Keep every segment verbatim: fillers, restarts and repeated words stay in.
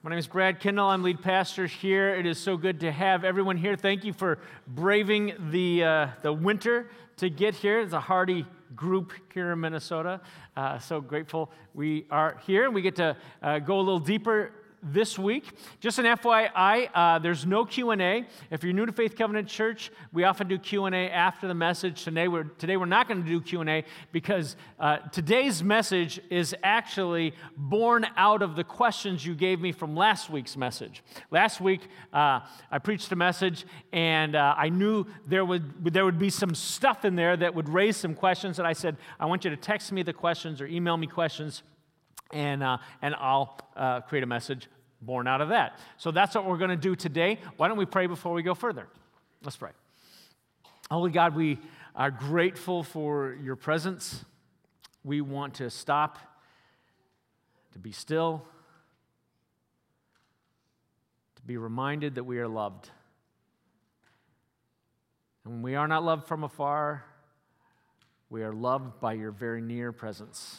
My name is Brad Kendall. I'm lead pastor here. It is so good to have everyone here. Thank you for braving the uh, the winter to get here. It's a hardy group here in Minnesota. Uh, so grateful we are here, and we get to uh, go a little deeper this week. Just an F Y I, uh, there's no Q and A. If you're new to Faith Covenant Church, we often do Q and A after the message. Today we're, today we're not going to do Q and A because uh, today's message is actually born out of the questions you gave me from last week's message. Last week, uh, I preached a message, and uh, I knew there would, there would be some stuff in there that would raise some questions, and I said, I want you to text me the questions or email me questions, and uh, and I'll uh, create a message born out of that. So that's what we're going to do today. Why don't we pray before we go further? Let's pray. Holy God, we are grateful for your presence. We want to stop, to be still, to be reminded that we are loved. And when we are not loved from afar, we are loved by your very near presence,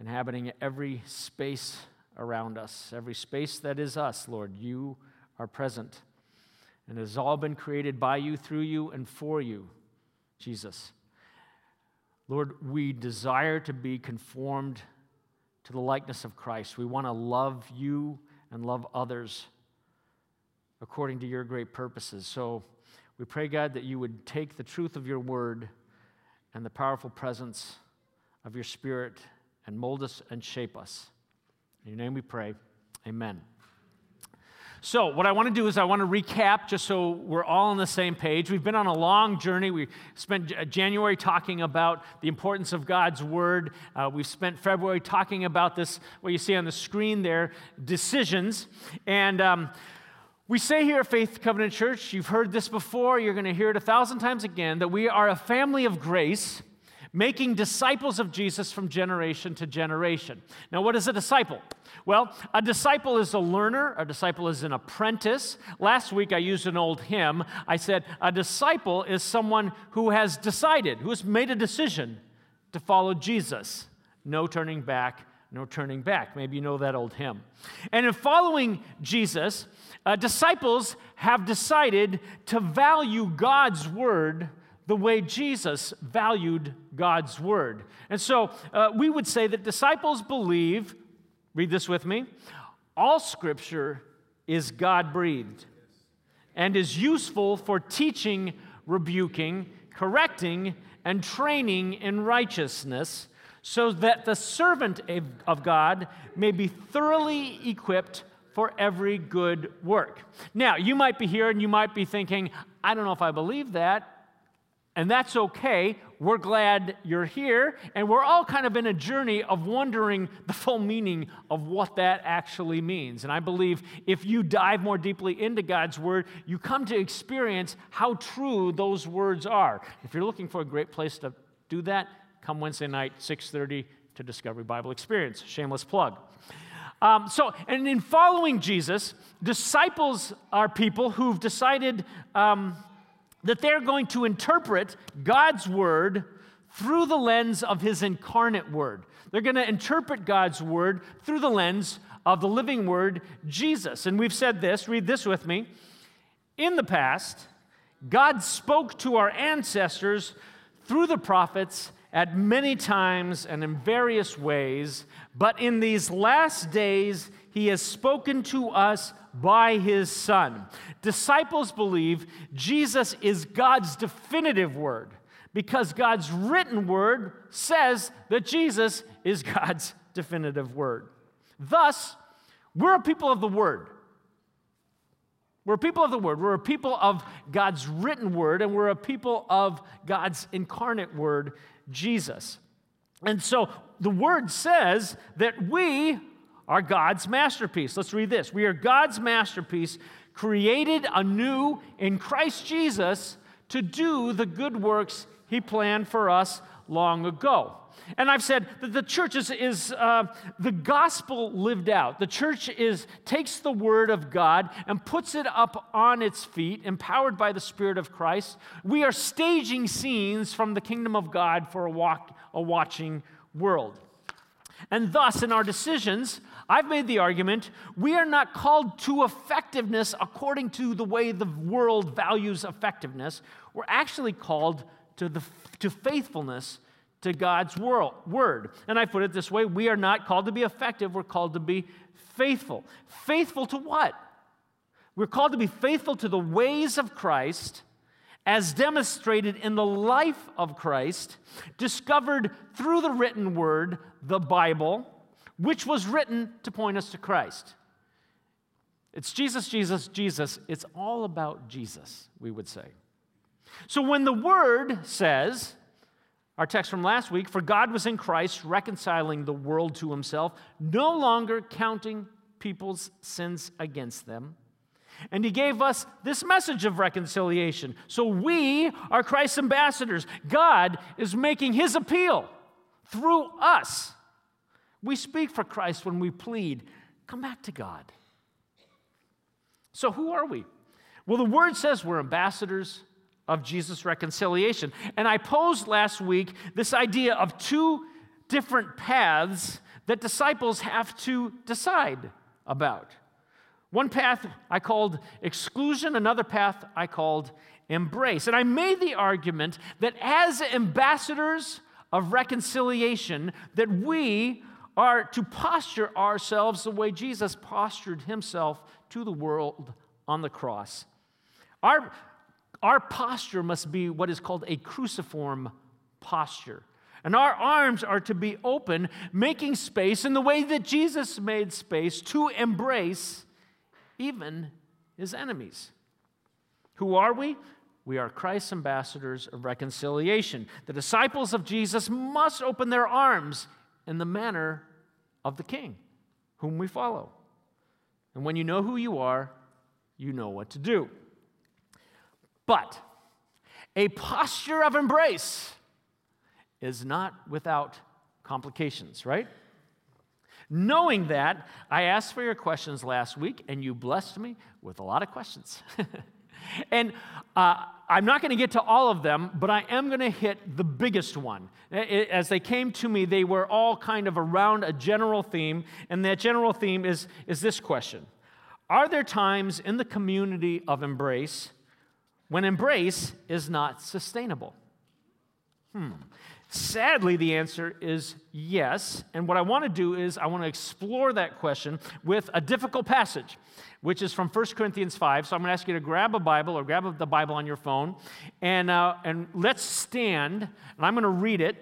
inhabiting every space around us, every space that is us, Lord. You are present, and it has all been created by you, through you, and for you, Jesus. Lord, we desire to be conformed to the likeness of Christ. We want to love you and love others according to your great purposes. So we pray, God, that you would take the truth of your word and the powerful presence of your Spirit and mold us and shape us. In your name we pray, amen. So what I want to do is I want to recap just so we're all on the same page. We've been on a long journey. We spent January talking about the importance of God's Word. Uh, we spent February talking about this, what you see on the screen there, decisions. And um, we say here at Faith Covenant Church, you've heard this before, you're going to hear it a thousand times again, that we are a family of grace, making disciples of Jesus from generation to generation. Now, what is a disciple? Well, a disciple is a learner. A disciple is an apprentice. Last week, I used an old hymn. I said, a disciple is someone who has decided, who has made a decision to follow Jesus. No turning back, no turning back. Maybe you know that old hymn. And in following Jesus, uh, disciples have decided to value God's word the way Jesus valued God's word. And so uh, we would say that disciples believe, read this with me, all scripture is God-breathed and is useful for teaching, rebuking, correcting, and training in righteousness, so that the servant of God may be thoroughly equipped for every good work. Now, you might be here and you might be thinking, I don't know if I believe that. And that's okay. We're glad you're here. And we're all kind of in a journey of wondering the full meaning of what that actually means. And I believe if you dive more deeply into God's word, you come to experience how true those words are. If you're looking for a great place to do that, come Wednesday night, six thirty, to Discovery Bible Experience. Shameless plug. Um, so, and in following Jesus, disciples are people who've decided Um, that they're going to interpret God's word through the lens of his incarnate word. They're going to interpret God's word through the lens of the living word, Jesus. And we've said this, read this with me. In the past, God spoke to our ancestors through the prophets at many times and in various ways, but in these last days, he has spoken to us by his Son. Disciples believe Jesus is God's definitive word because God's written word says that Jesus is God's definitive word. Thus, we're a people of the word. We're a people of the word. We're a people of God's written word, and we're a people of God's incarnate word, Jesus. And so the word says that we are God's masterpiece. Let's read this. We are God's masterpiece, created anew in Christ Jesus to do the good works he planned for us long ago. And I've said that the church is, is uh, the gospel lived out. The church is takes the word of God and puts it up on its feet, empowered by the Spirit of Christ. We are staging scenes from the kingdom of God for a, walk, a watching world. And thus, in our decisions, I've made the argument, we are not called to effectiveness according to the way the world values effectiveness. We're actually called to the to faithfulness to God's word. And I put it this way, we are not called to be effective, we're called to be faithful. Faithful to what? We're called to be faithful to the ways of Christ as demonstrated in the life of Christ, discovered through the written word, the Bible, which was written to point us to Christ. It's Jesus, Jesus, Jesus. It's all about Jesus, we would say. So when the word says, our text from last week, for God was in Christ reconciling the world to himself, no longer counting people's sins against them. And he gave us this message of reconciliation. So we are Christ's ambassadors. God is making his appeal through us. We speak for Christ when we plead, come back to God. So who are we? Well, the word says we're ambassadors of Jesus' reconciliation. And I posed last week this idea of two different paths that disciples have to decide about. One path I called exclusion, another path I called embrace. And I made the argument that as ambassadors of reconciliation, that we are to posture ourselves the way Jesus postured himself to the world on the cross. Our, our posture must be what is called a cruciform posture. And our arms are to be open, making space in the way that Jesus made space to embrace even his enemies. Who are we? We are Christ's ambassadors of reconciliation. The disciples of Jesus must open their arms in the manner of the King, whom we follow. And when you know who you are, you know what to do. But a posture of embrace is not without complications, right? Knowing that, I asked for your questions last week, and you blessed me with a lot of questions. and uh, I'm not going to get to all of them, but I am going to hit the biggest one. As they came to me, they were all kind of around a general theme, and that general theme is, is this question. Are there times in the community of embrace when embrace is not sustainable? Hmm. Sadly, the answer is yes, and what I want to do is I want to explore that question with a difficult passage, which is from First Corinthians five, so I'm going to ask you to grab a Bible or grab the Bible on your phone, and uh, and let's stand, and I'm going to read it,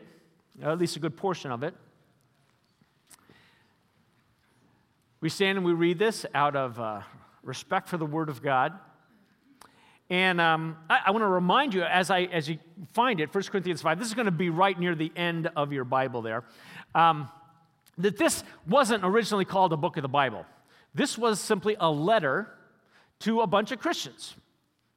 at least a good portion of it. We stand and we read this out of uh, respect for the Word of God. And um, I, I want to remind you, as I as you find it, First Corinthians five, this is going to be right near the end of your Bible there, um, that this wasn't originally called a book of the Bible. This was simply a letter to a bunch of Christians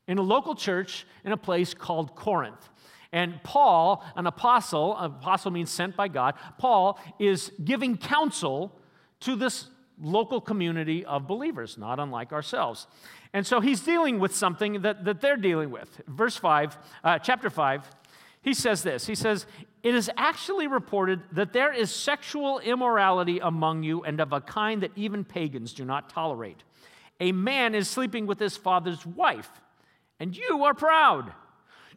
in a local church in a place called Corinth. And Paul, an apostle, apostle means sent by God, Paul is giving counsel to this local community of believers, not unlike ourselves. And so he's dealing with something that, that they're dealing with. Verse five, uh, chapter five, he says this. He says, it is actually reported that there is sexual immorality among you and of a kind that even pagans do not tolerate. A man is sleeping with his father's wife, and you are proud.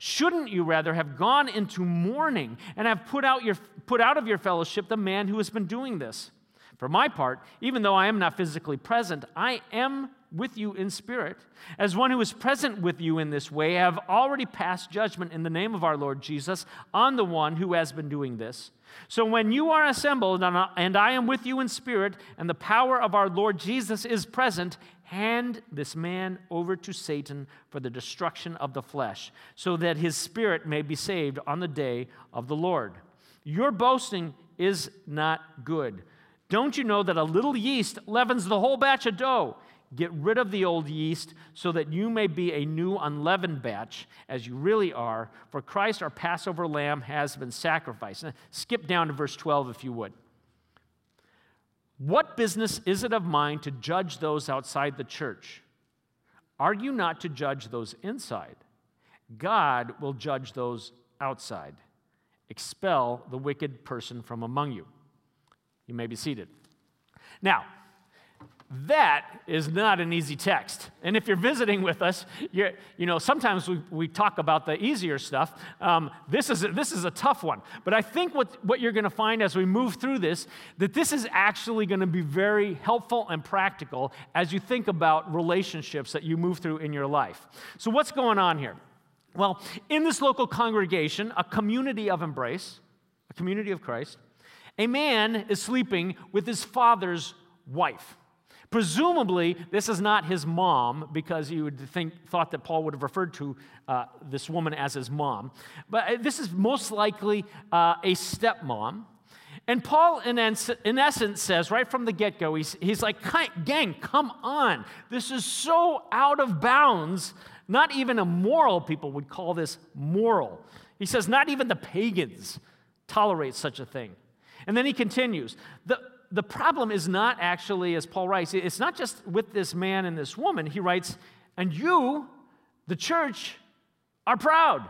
Shouldn't you rather have gone into mourning and have put out your put out of your fellowship the man who has been doing this? For my part, even though I am not physically present, I am with you in spirit. As one who is present with you in this way, I have already passed judgment in the name of our Lord Jesus on the one who has been doing this. So when you are assembled and I am with you in spirit, and the power of our Lord Jesus is present, hand this man over to Satan for the destruction of the flesh, so that his spirit may be saved on the day of the Lord. Your boasting is not good. Don't you know that a little yeast leavens the whole batch of dough? Get rid of the old yeast so that you may be a new unleavened batch, as you really are, for Christ our Passover lamb has been sacrificed. Now, skip down to verse twelve if you would. What business is it of mine to judge those outside the church? Are you not to judge those inside? God will judge those outside. Expel the wicked person from among you. You may be seated. Now, That is not an easy text. And if you're visiting with us, you're, you know, sometimes we, we talk about the easier stuff. Um, this is a, this is a tough one. But I think what, what you're going to find as we move through this, that this is actually going to be very helpful and practical as you think about relationships that you move through in your life. So what's going on here? Well, in this local congregation, a community of embrace, a community of Christ, a man is sleeping with his father's wife. Presumably, this is not his mom, because you would think thought that Paul would have referred to uh, this woman as his mom. But this is most likely uh, a stepmom. And Paul, in, ens- in essence, says right from the get-go, he's, he's like, gang, come on. This is so out of bounds. Not even immoral people would call this moral. He says, not even the pagans tolerate such a thing. And then he continues. The The problem is not actually, as Paul writes, it's not just with this man and this woman. He writes, and you, the church, are proud.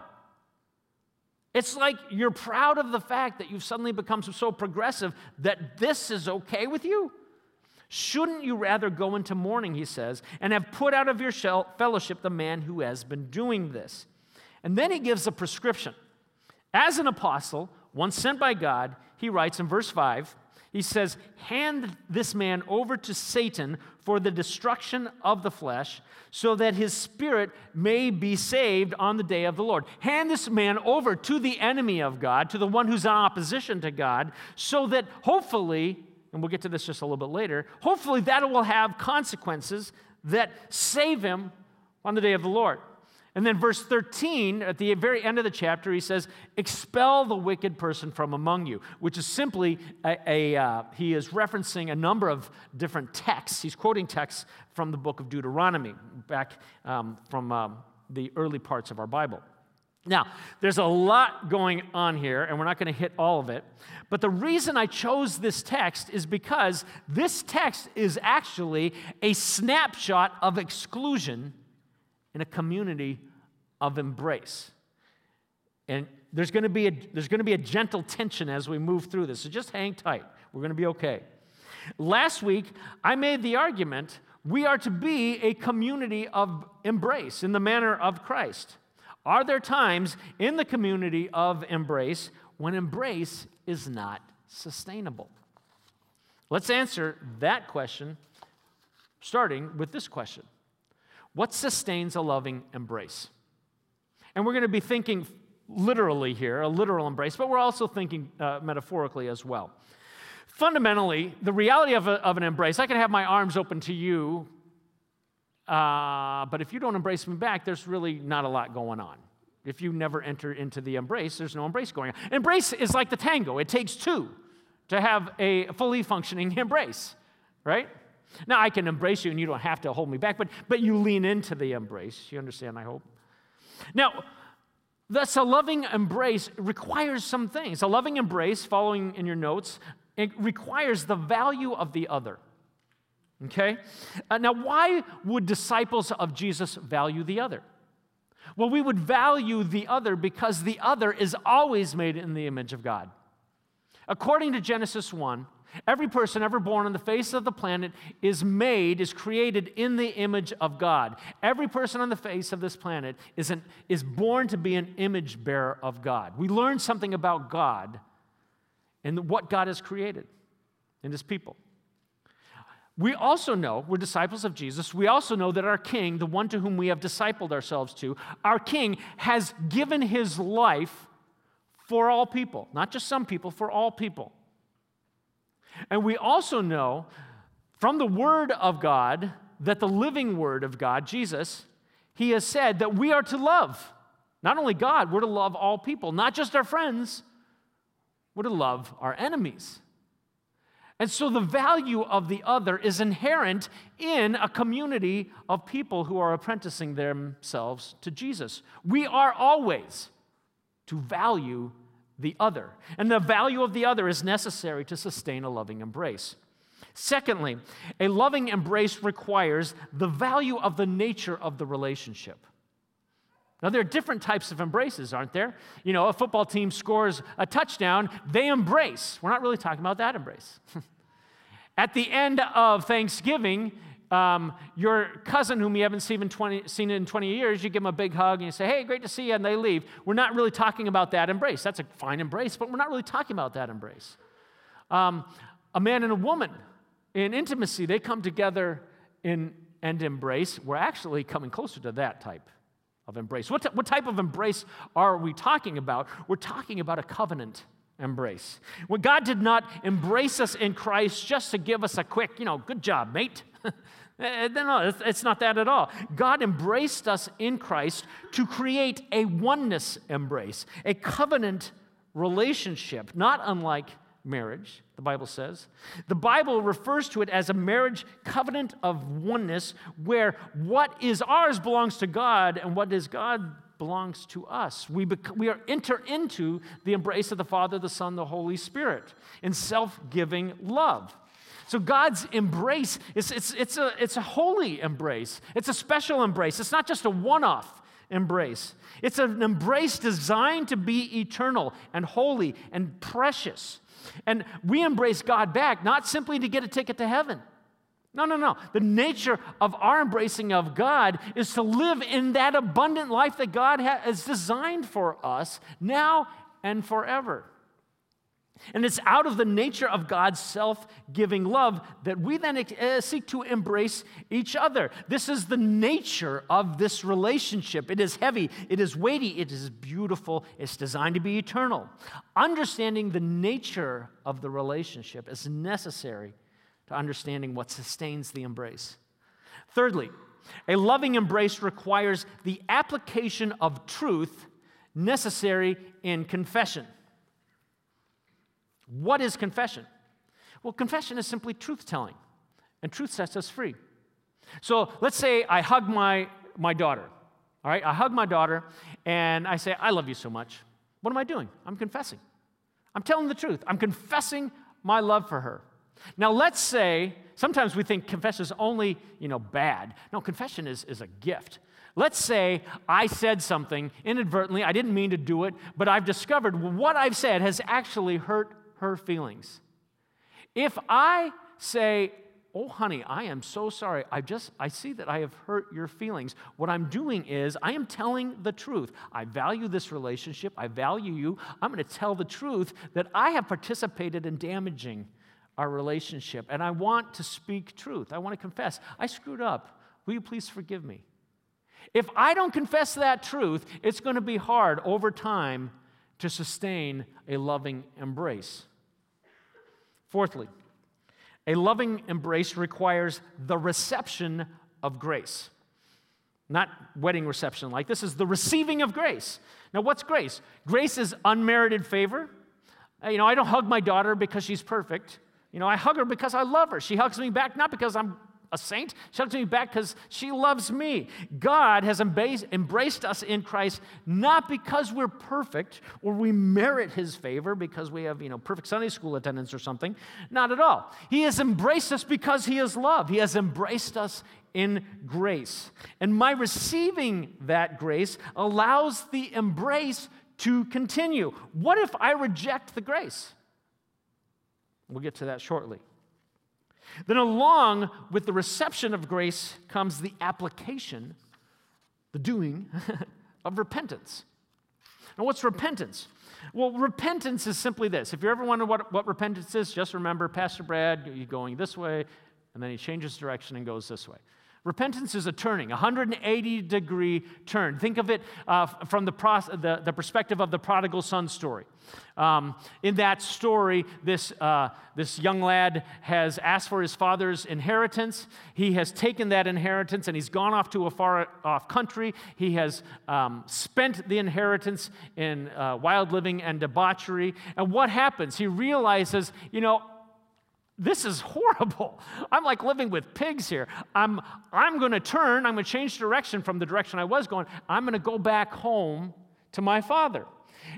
It's like you're proud of the fact that you've suddenly become so progressive that this is okay with you. Shouldn't you rather go into mourning, he says, and have put out of your fellowship the man who has been doing this? And then he gives a prescription. As an apostle, once sent by God, he writes in verse five, he says, hand this man over to Satan for the destruction of the flesh, so that his spirit may be saved on the day of the Lord. Hand this man over to the enemy of God, to the one who's in opposition to God, so that hopefully, and we'll get to this just a little bit later, hopefully that will have consequences that save him on the day of the Lord. And then verse thirteen, at the very end of the chapter, he says, expel the wicked person from among you, which is simply a, a uh, he is referencing a number of different texts. He's quoting texts from the book of Deuteronomy, back um, from um, the early parts of our Bible. Now, there's a lot going on here, and we're not going to hit all of it. But the reason I chose this text is because this text is actually a snapshot of exclusion in a community of embrace. And there's going to be a, there's going to be a gentle tension as we move through this, so just hang tight. We're going to be okay. Last week, I made the argument we are to be a community of embrace in the manner of Christ. Are there times in the community of embrace when embrace is not sustainable? Let's answer that question starting with this question. What sustains a loving embrace? And we're going to be thinking literally here, a literal embrace, but we're also thinking uh, metaphorically as well. Fundamentally, the reality of, a, of an embrace, I can have my arms open to you, uh, but if you don't embrace me back, there's really not a lot going on. If you never enter into the embrace, there's no embrace going on. Embrace is like the tango. It takes two to have a fully functioning embrace, right? Now, I can embrace you, and you don't have to hold me back, but, but you lean into the embrace. You understand, I hope. Now, thus, a loving embrace requires some things. A loving embrace, following in your notes, it requires the value of the other, okay? Uh, now, why would disciples of Jesus value the other? Well, we would value the other because the other is always made in the image of God. According to Genesis one, every person ever born on the face of the planet is made, is created in the image of God. Every person on the face of this planet is, an, is born to be an image bearer of God. We learn something about God and what God has created and his people. We also know, we're disciples of Jesus, we also know that our King, the one to whom we have discipled ourselves to, our King has given his life for all people. Not just some people, for all people. And we also know from the Word of God that the living Word of God, Jesus, he has said that we are to love. Not only God, we're to love all people, not just our friends. We're to love our enemies. And so the value of the other is inherent in a community of people who are apprenticing themselves to Jesus. We are always to value the other. And the value of the other is necessary to sustain a loving embrace. Secondly, a loving embrace requires the value of the nature of the relationship. Now, there are different types of embraces, aren't there? You know, a football team scores a touchdown, they embrace. We're not really talking about that embrace. At the end of Thanksgiving, um, your cousin whom you haven't seen in, twenty, seen in twenty years, you give them a big hug and you say, hey, great to see you, and they leave. We're not really talking about that embrace. That's a fine embrace, but we're not really talking about that embrace. Um, a man and a woman, in intimacy, they come together in and embrace. We're actually coming closer to that type of embrace. What, t- what type of embrace are we talking about? We're talking about a covenant embrace. When God did not embrace us in Christ just to give us a quick, you know, good job, mate. No, it's not that at all. God embraced us in Christ to create a oneness embrace, a covenant relationship, not unlike marriage, the Bible says. The Bible refers to it as a marriage covenant of oneness, where what is ours belongs to God and what is God belongs to us. We bec- we are enter into the embrace of the Father, the Son, the Holy Spirit in self-giving love. So God's embrace is it's it's a it's a holy embrace. It's a special embrace. It's not just a one-off embrace. It's an embrace designed to be eternal and holy and precious. And we embrace God back, not simply to get a ticket to heaven. No, no, no. The nature of our embracing of God is to live in that abundant life that God has designed for us now and forever. And it's out of the nature of God's self-giving love that we then seek to embrace each other. This is the nature of this relationship. It is heavy, it is weighty, it is beautiful, it's designed to be eternal. Understanding the nature of the relationship is necessary to understanding what sustains the embrace. Thirdly, a loving embrace requires the application of truth necessary in confession. What is confession? Well, confession is simply truth-telling, and truth sets us free. So let's say I hug my, my daughter, all right? I hug my daughter, and I say, I love you so much. What am I doing? I'm confessing. I'm telling the truth. I'm confessing my love for her. Now, let's say, sometimes we think confession is only, you know, bad. No, confession is, is a gift. Let's say I said something inadvertently. I didn't mean to do it, but I've discovered what I've said has actually hurt her feelings. If I say, oh, honey, I am so sorry. I just, I see that I have hurt your feelings. What I'm doing is I am telling the truth. I value this relationship. I value you. I'm going to tell the truth that I have participated in damaging our relationship, and I want to speak truth. I want to confess. I screwed up. Will you please forgive me? If I don't confess that truth, it's going to be hard over time to sustain a loving embrace. Fourthly, a loving embrace requires the reception of grace. Not wedding reception like this, is the receiving of grace. Now, what's grace? Grace is unmerited favor. You know, I don't hug my daughter because she's perfect. You know, I hug her because I love her. She hugs me back not because I'm a saint. She hugs me back because she loves me. God has embraced us in Christ not because we're perfect or we merit his favor because we have, you know, perfect Sunday school attendance or something. Not at all. He has embraced us because he is love. He has embraced us in grace. And my receiving that grace allows the embrace to continue. What if I reject the grace? We'll get to that shortly. Then along with the reception of grace comes the application, the doing, of repentance. Now, what's repentance? Well, repentance is simply this. If you ever wonder what, what repentance is, just remember Pastor Brad, you're going this way, and then he changes direction and goes this way. Repentance is a turning, a one hundred eighty degree turn. Think of it uh, from the, pro- the, the perspective of the prodigal son story. Um, in that story, this, uh, this young lad has asked for his father's inheritance. He has taken that inheritance and he's gone off to a far-off country. He has um, spent the inheritance in uh, wild living and debauchery. And what happens? He realizes, you know, this is horrible. I'm like living with pigs here. I'm I'm going to turn. I'm going to change direction from the direction I was going. I'm going to go back home to my father.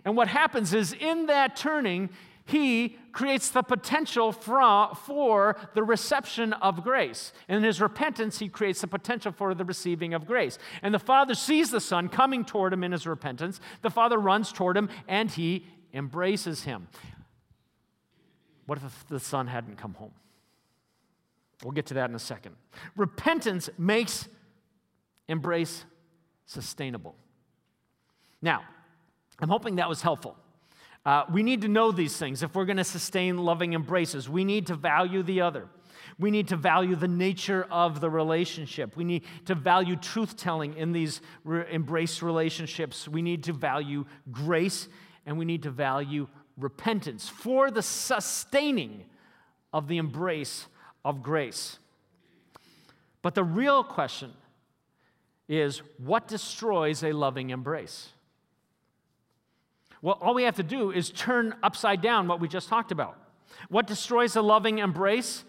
And what happens is in that turning, he creates the potential for, for the reception of grace. And in his repentance, he creates the potential for the receiving of grace. And the father sees the son coming toward him in his repentance. The father runs toward him, and he embraces him. What if the son hadn't come home? We'll get to that in a second. Repentance makes embrace sustainable. Now, I'm hoping that was helpful. Uh, we need to know these things if we're going to sustain loving embraces. We need to value the other. We need to value the nature of the relationship. We need to value truth-telling in these re- embrace relationships. We need to value grace, and we need to value repentance for the sustaining of the embrace of grace. But the real question is, what destroys a loving embrace? Well, all we have to do is turn upside down what we just talked about. What destroys a loving embrace?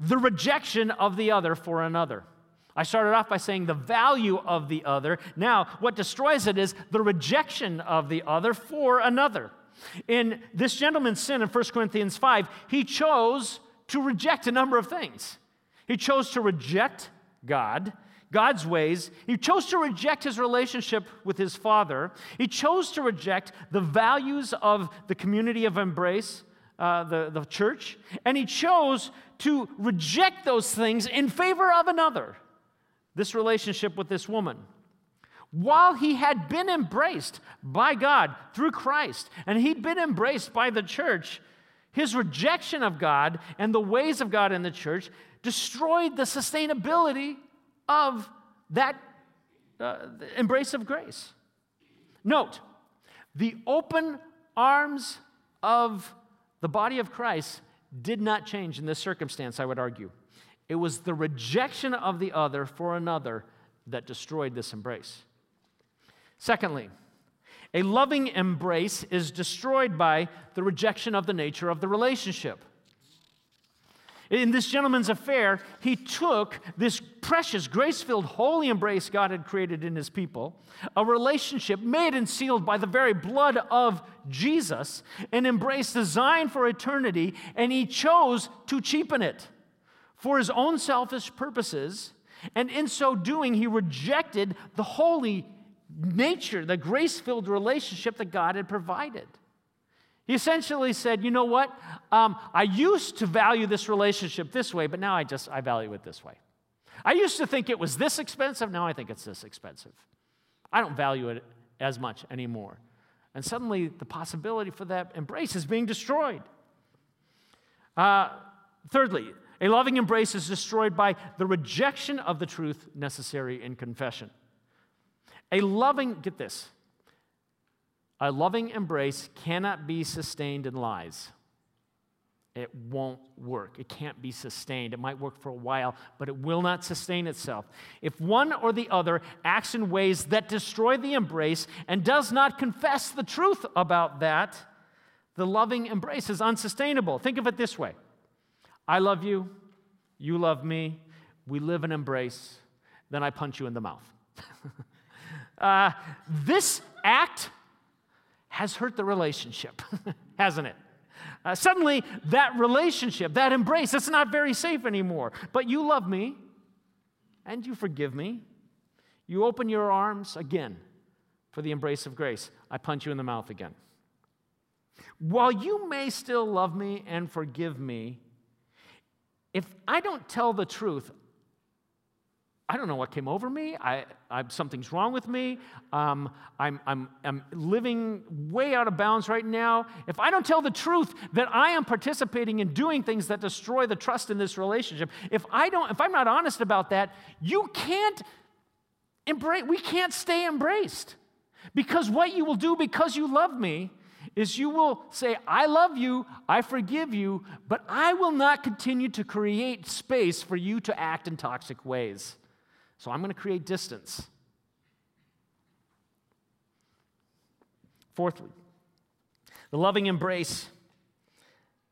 The rejection of the other for another. I started off by saying the value of the other. Now, what destroys it is the rejection of the other for another. In this gentleman's sin in First Corinthians five, he chose to reject a number of things. He chose to reject God, God's ways. He chose to reject his relationship with his Father. He chose to reject the values of the community of embrace, uh, the, the church, and he chose to reject those things in favor of another, this relationship with this woman. While he had been embraced by God through Christ, and he'd been embraced by the church, his rejection of God and the ways of God in the church destroyed the sustainability of that uh, embrace of grace. Note, the open arms of the body of Christ did not change in this circumstance, I would argue. It was the rejection of the other for another that destroyed this embrace. Secondly, a loving embrace is destroyed by the rejection of the nature of the relationship. In this gentleman's affair, he took this precious, grace-filled, holy embrace God had created in his people, a relationship made and sealed by the very blood of Jesus, an embrace designed for eternity, and he chose to cheapen it for his own selfish purposes, and in so doing, he rejected the holy nature, the grace-filled relationship that God had provided. He essentially said, you know what, um, I used to value this relationship this way, but now I just, I value it this way. I used to think it was this expensive, now I think it's this expensive. I don't value it as much anymore. And suddenly, the possibility for that embrace is being destroyed. Uh, thirdly, a loving embrace is destroyed by the rejection of the truth necessary in confession. A loving, get this, a loving embrace cannot be sustained in lies. It won't work. It can't be sustained. It might work for a while, but it will not sustain itself. If one or the other acts in ways that destroy the embrace and does not confess the truth about that, the loving embrace is unsustainable. Think of it this way. I love you. You love me. We live in embrace. Then I punch you in the mouth. uh, this act has hurt the relationship, hasn't it? Uh, suddenly, that relationship, that embrace, it's not very safe anymore. But you love me, and you forgive me. You open your arms again for the embrace of grace. I punch you in the mouth again. While you may still love me and forgive me, if I don't tell the truth, I don't know what came over me. I, I something's wrong with me. Um, I'm, I'm, I'm living way out of bounds right now. If I don't tell the truth that I am participating in doing things that destroy the trust in this relationship, if I don't, if I'm not honest about that, you can't embrace. We can't stay embraced, because what you will do, because you love me, is you will say, I love you, I forgive you, but I will not continue to create space for you to act in toxic ways. So I'm going to create distance. Fourthly, the loving embrace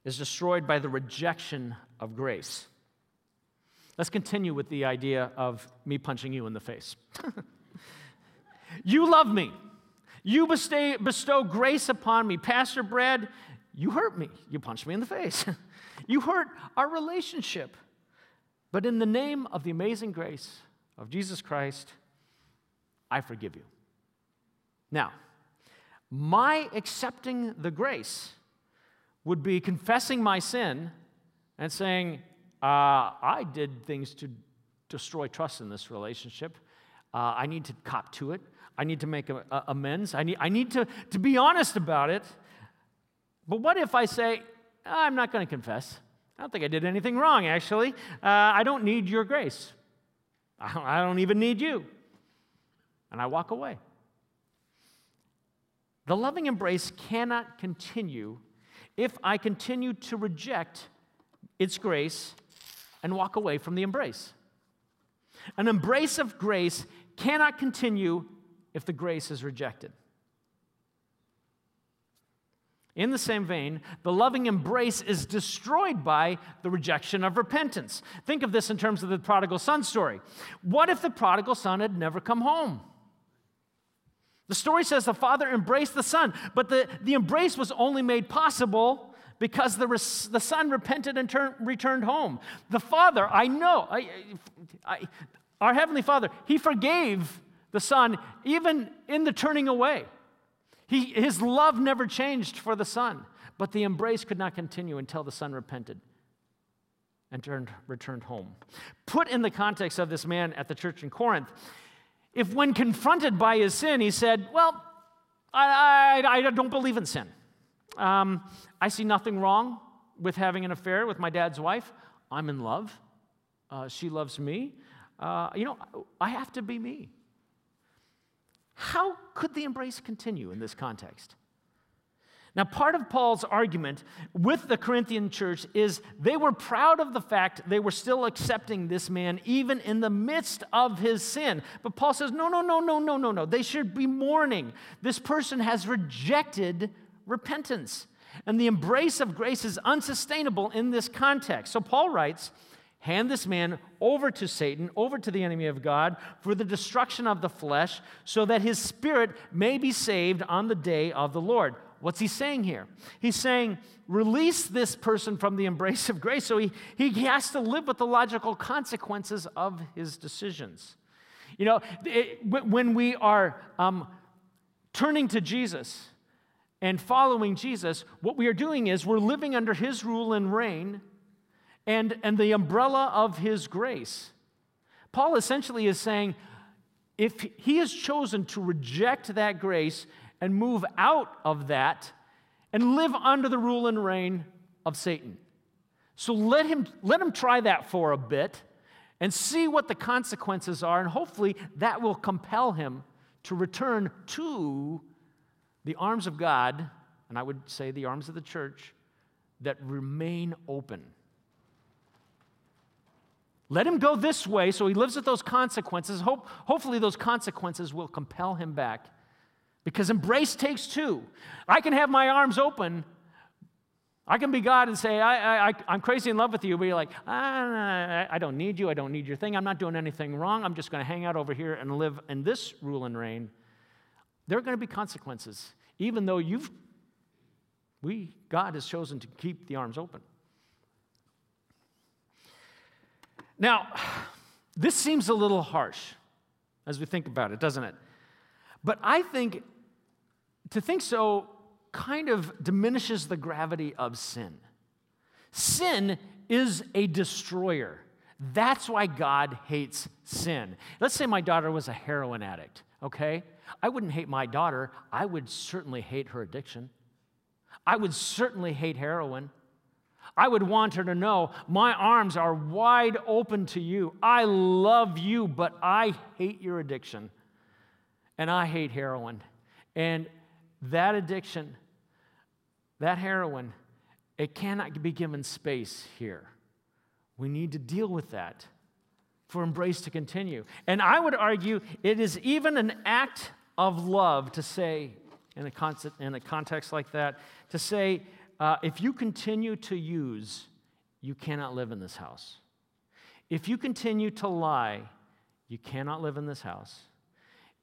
is destroyed by the rejection of grace. Let's continue with the idea of me punching you in the face. You love me. You bestow, bestow grace upon me. Pastor Brad, you hurt me. You punched me in the face. You hurt our relationship. But in the name of the amazing grace of Jesus Christ, I forgive you. Now, my accepting the grace would be confessing my sin and saying, Uh, I did things to destroy trust in this relationship. Uh, I need to cop to it. I need to make a, a, amends. I need, I need to, to be honest about it. But what if I say, I'm not going to confess. I don't think I did anything wrong, actually. Uh, I don't need your grace. I don't, I don't even need you. And I walk away. The loving embrace cannot continue if I continue to reject its grace and walk away from the embrace. An embrace of grace cannot continue if the grace is rejected. In the same vein, the loving embrace is destroyed by the rejection of repentance. Think of this in terms of the prodigal son story. What if the prodigal son had never come home? The story says the father embraced the son, but the, the embrace was only made possible because the, res, the son repented and turn, returned home. The father, I know, I, I, our Heavenly Father, he forgave the son even in the turning away. He, his love never changed for the son, but the embrace could not continue until the son repented and turned, returned home. Put in the context of this man at the church in Corinth, if when confronted by his sin, he said, well, I, I, I don't believe in sin. Um, I see nothing wrong with having an affair with my dad's wife. I'm in love. Uh, she loves me. Uh, you know, I have to be me. How could the embrace continue in this context? Now, part of Paul's argument with the Corinthian church is they were proud of the fact they were still accepting this man even in the midst of his sin. But Paul says, no, no, no, no, no, no, no. They should be mourning. This person has rejected repentance. And the embrace of grace is unsustainable in this context. So Paul writes, hand this man over to Satan, over to the enemy of God, for the destruction of the flesh, so that his spirit may be saved on the day of the Lord. What's he saying here? He's saying, release this person from the embrace of grace, so he, he has to live with the logical consequences of his decisions. You know, it, when we are um, turning to Jesus and following Jesus, what we are doing is we're living under his rule and reign and, and the umbrella of his grace. Paul essentially is saying, if he has chosen to reject that grace and move out of that and live under the rule and reign of Satan. So let him, let him try that for a bit and see what the consequences are, and hopefully that will compel him to return to the arms of God, and I would say the arms of the church, that remain open. Let him go this way so he lives with those consequences. Hope, hopefully those consequences will compel him back, because embrace takes two. I can have my arms open. I can be God and say, I, I, I'm crazy in love with you, but you're like, ah, I don't need you. I don't need your thing. I'm not doing anything wrong. I'm just going to hang out over here and live in this rule and reign. There are going to be consequences, even though you've, we, God has chosen to keep the arms open. Now, this seems a little harsh as we think about it, doesn't it? But I think to think so kind of diminishes the gravity of sin. Sin is a destroyer. That's why God hates sin. Let's say my daughter was a heroin addict, okay? I wouldn't hate my daughter. I would certainly hate her addiction. I would certainly hate heroin. I would want her to know, my arms are wide open to you. I love you, but I hate your addiction. And I hate heroin. And that addiction, that heroin, it cannot be given space here. We need to deal with that for embrace to continue. And I would argue it is even an act of love to say, in a, concept, in a context like that, to say, uh, if you continue to use, you cannot live in this house. If you continue to lie, you cannot live in this house.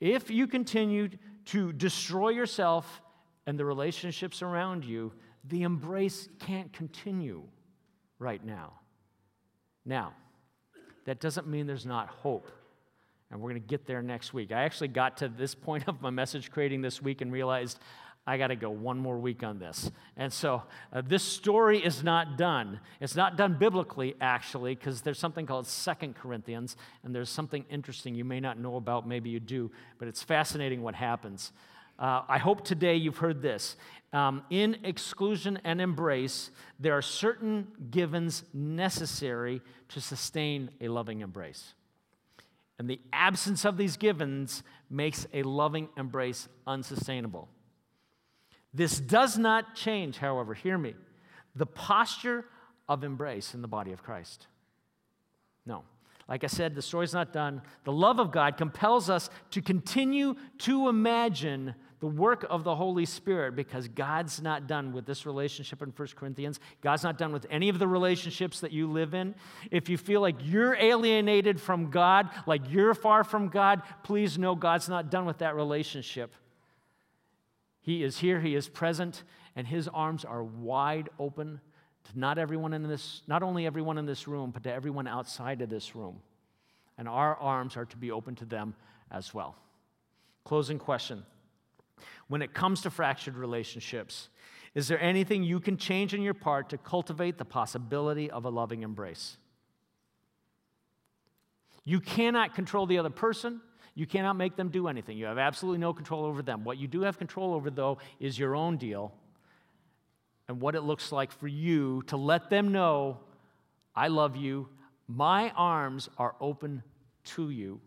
If you continue to destroy yourself and the relationships around you, the embrace can't continue right now. Now, that doesn't mean there's not hope, and we're going to get there next week. I actually got to this point of my message creating this week and realized I got to go one more week on this. And so uh, this story is not done. It's not done biblically, actually, because there's something called Second Corinthians, and there's something interesting you may not know about, maybe you do, but it's fascinating what happens. Uh, I hope today you've heard this. Um, in exclusion and embrace, there are certain givens necessary to sustain a loving embrace. And the absence of these givens makes a loving embrace unsustainable. This does not change, however, hear me, the posture of embrace in the body of Christ. No. Like I said, the story's not done. The love of God compels us to continue to imagine the work of the Holy Spirit, because God's not done with this relationship in First Corinthians. God's not done with any of the relationships that you live in. If you feel like you're alienated from God, like you're far from God, please know God's not done with that relationship. He is here, He is present, and His arms are wide open to not everyone in this, not only everyone in this room, but to everyone outside of this room. And our arms are to be open to them as well. Closing question. When it comes to fractured relationships, is there anything you can change in your part to cultivate the possibility of a loving embrace? You cannot control the other person. You cannot make them do anything. You have absolutely no control over them. What you do have control over, though, is your own deal and what it looks like for you to let them know, I love you, my arms are open to you,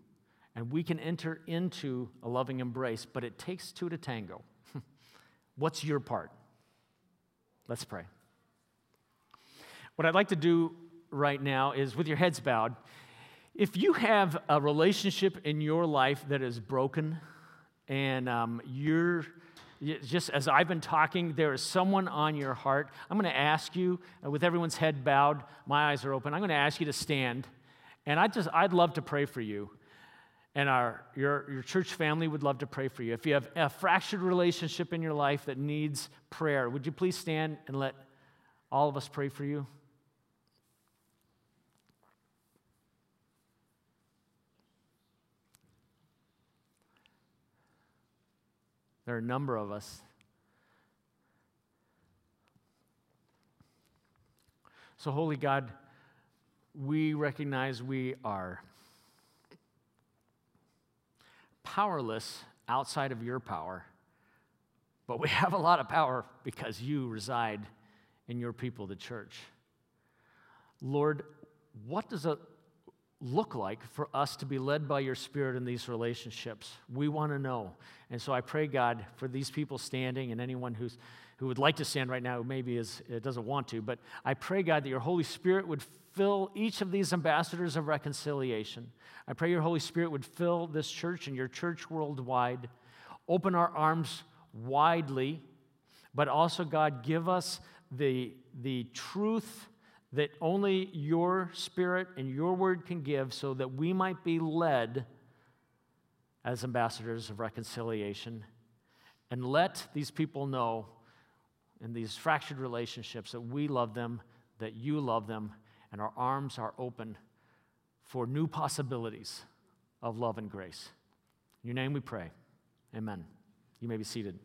and we can enter into a loving embrace, but it takes two to tango. What's your part? Let's pray. What I'd like to do right now is, with your heads bowed, if you have a relationship in your life that is broken, and um, you're, just as I've been talking, there is someone on your heart, I'm going to ask you, with everyone's head bowed, my eyes are open, I'm going to ask you to stand, and I just, I'd love to pray for you, and our your, your church family would love to pray for you. If you have a fractured relationship in your life that needs prayer, would you please stand and let all of us pray for you? There are a number of us. So, Holy God, we recognize we are powerless outside of your power, but we have a lot of power because you reside in your people, the church. Lord, what does it look like for us to be led by your Spirit in these relationships? We want to know. And so I pray, God, for these people standing and anyone who's who would like to stand right now, who maybe is doesn't want to, but I pray, God, that your Holy Spirit would fill each of these ambassadors of reconciliation. I pray your Holy Spirit would fill this church and your church worldwide. Open our arms widely, but also, God, give us the the truth that only your Spirit and your word can give, so that we might be led as ambassadors of reconciliation, and let these people know in these fractured relationships that we love them, that you love them, and our arms are open for new possibilities of love and grace. In your name we pray. Amen. You may be seated.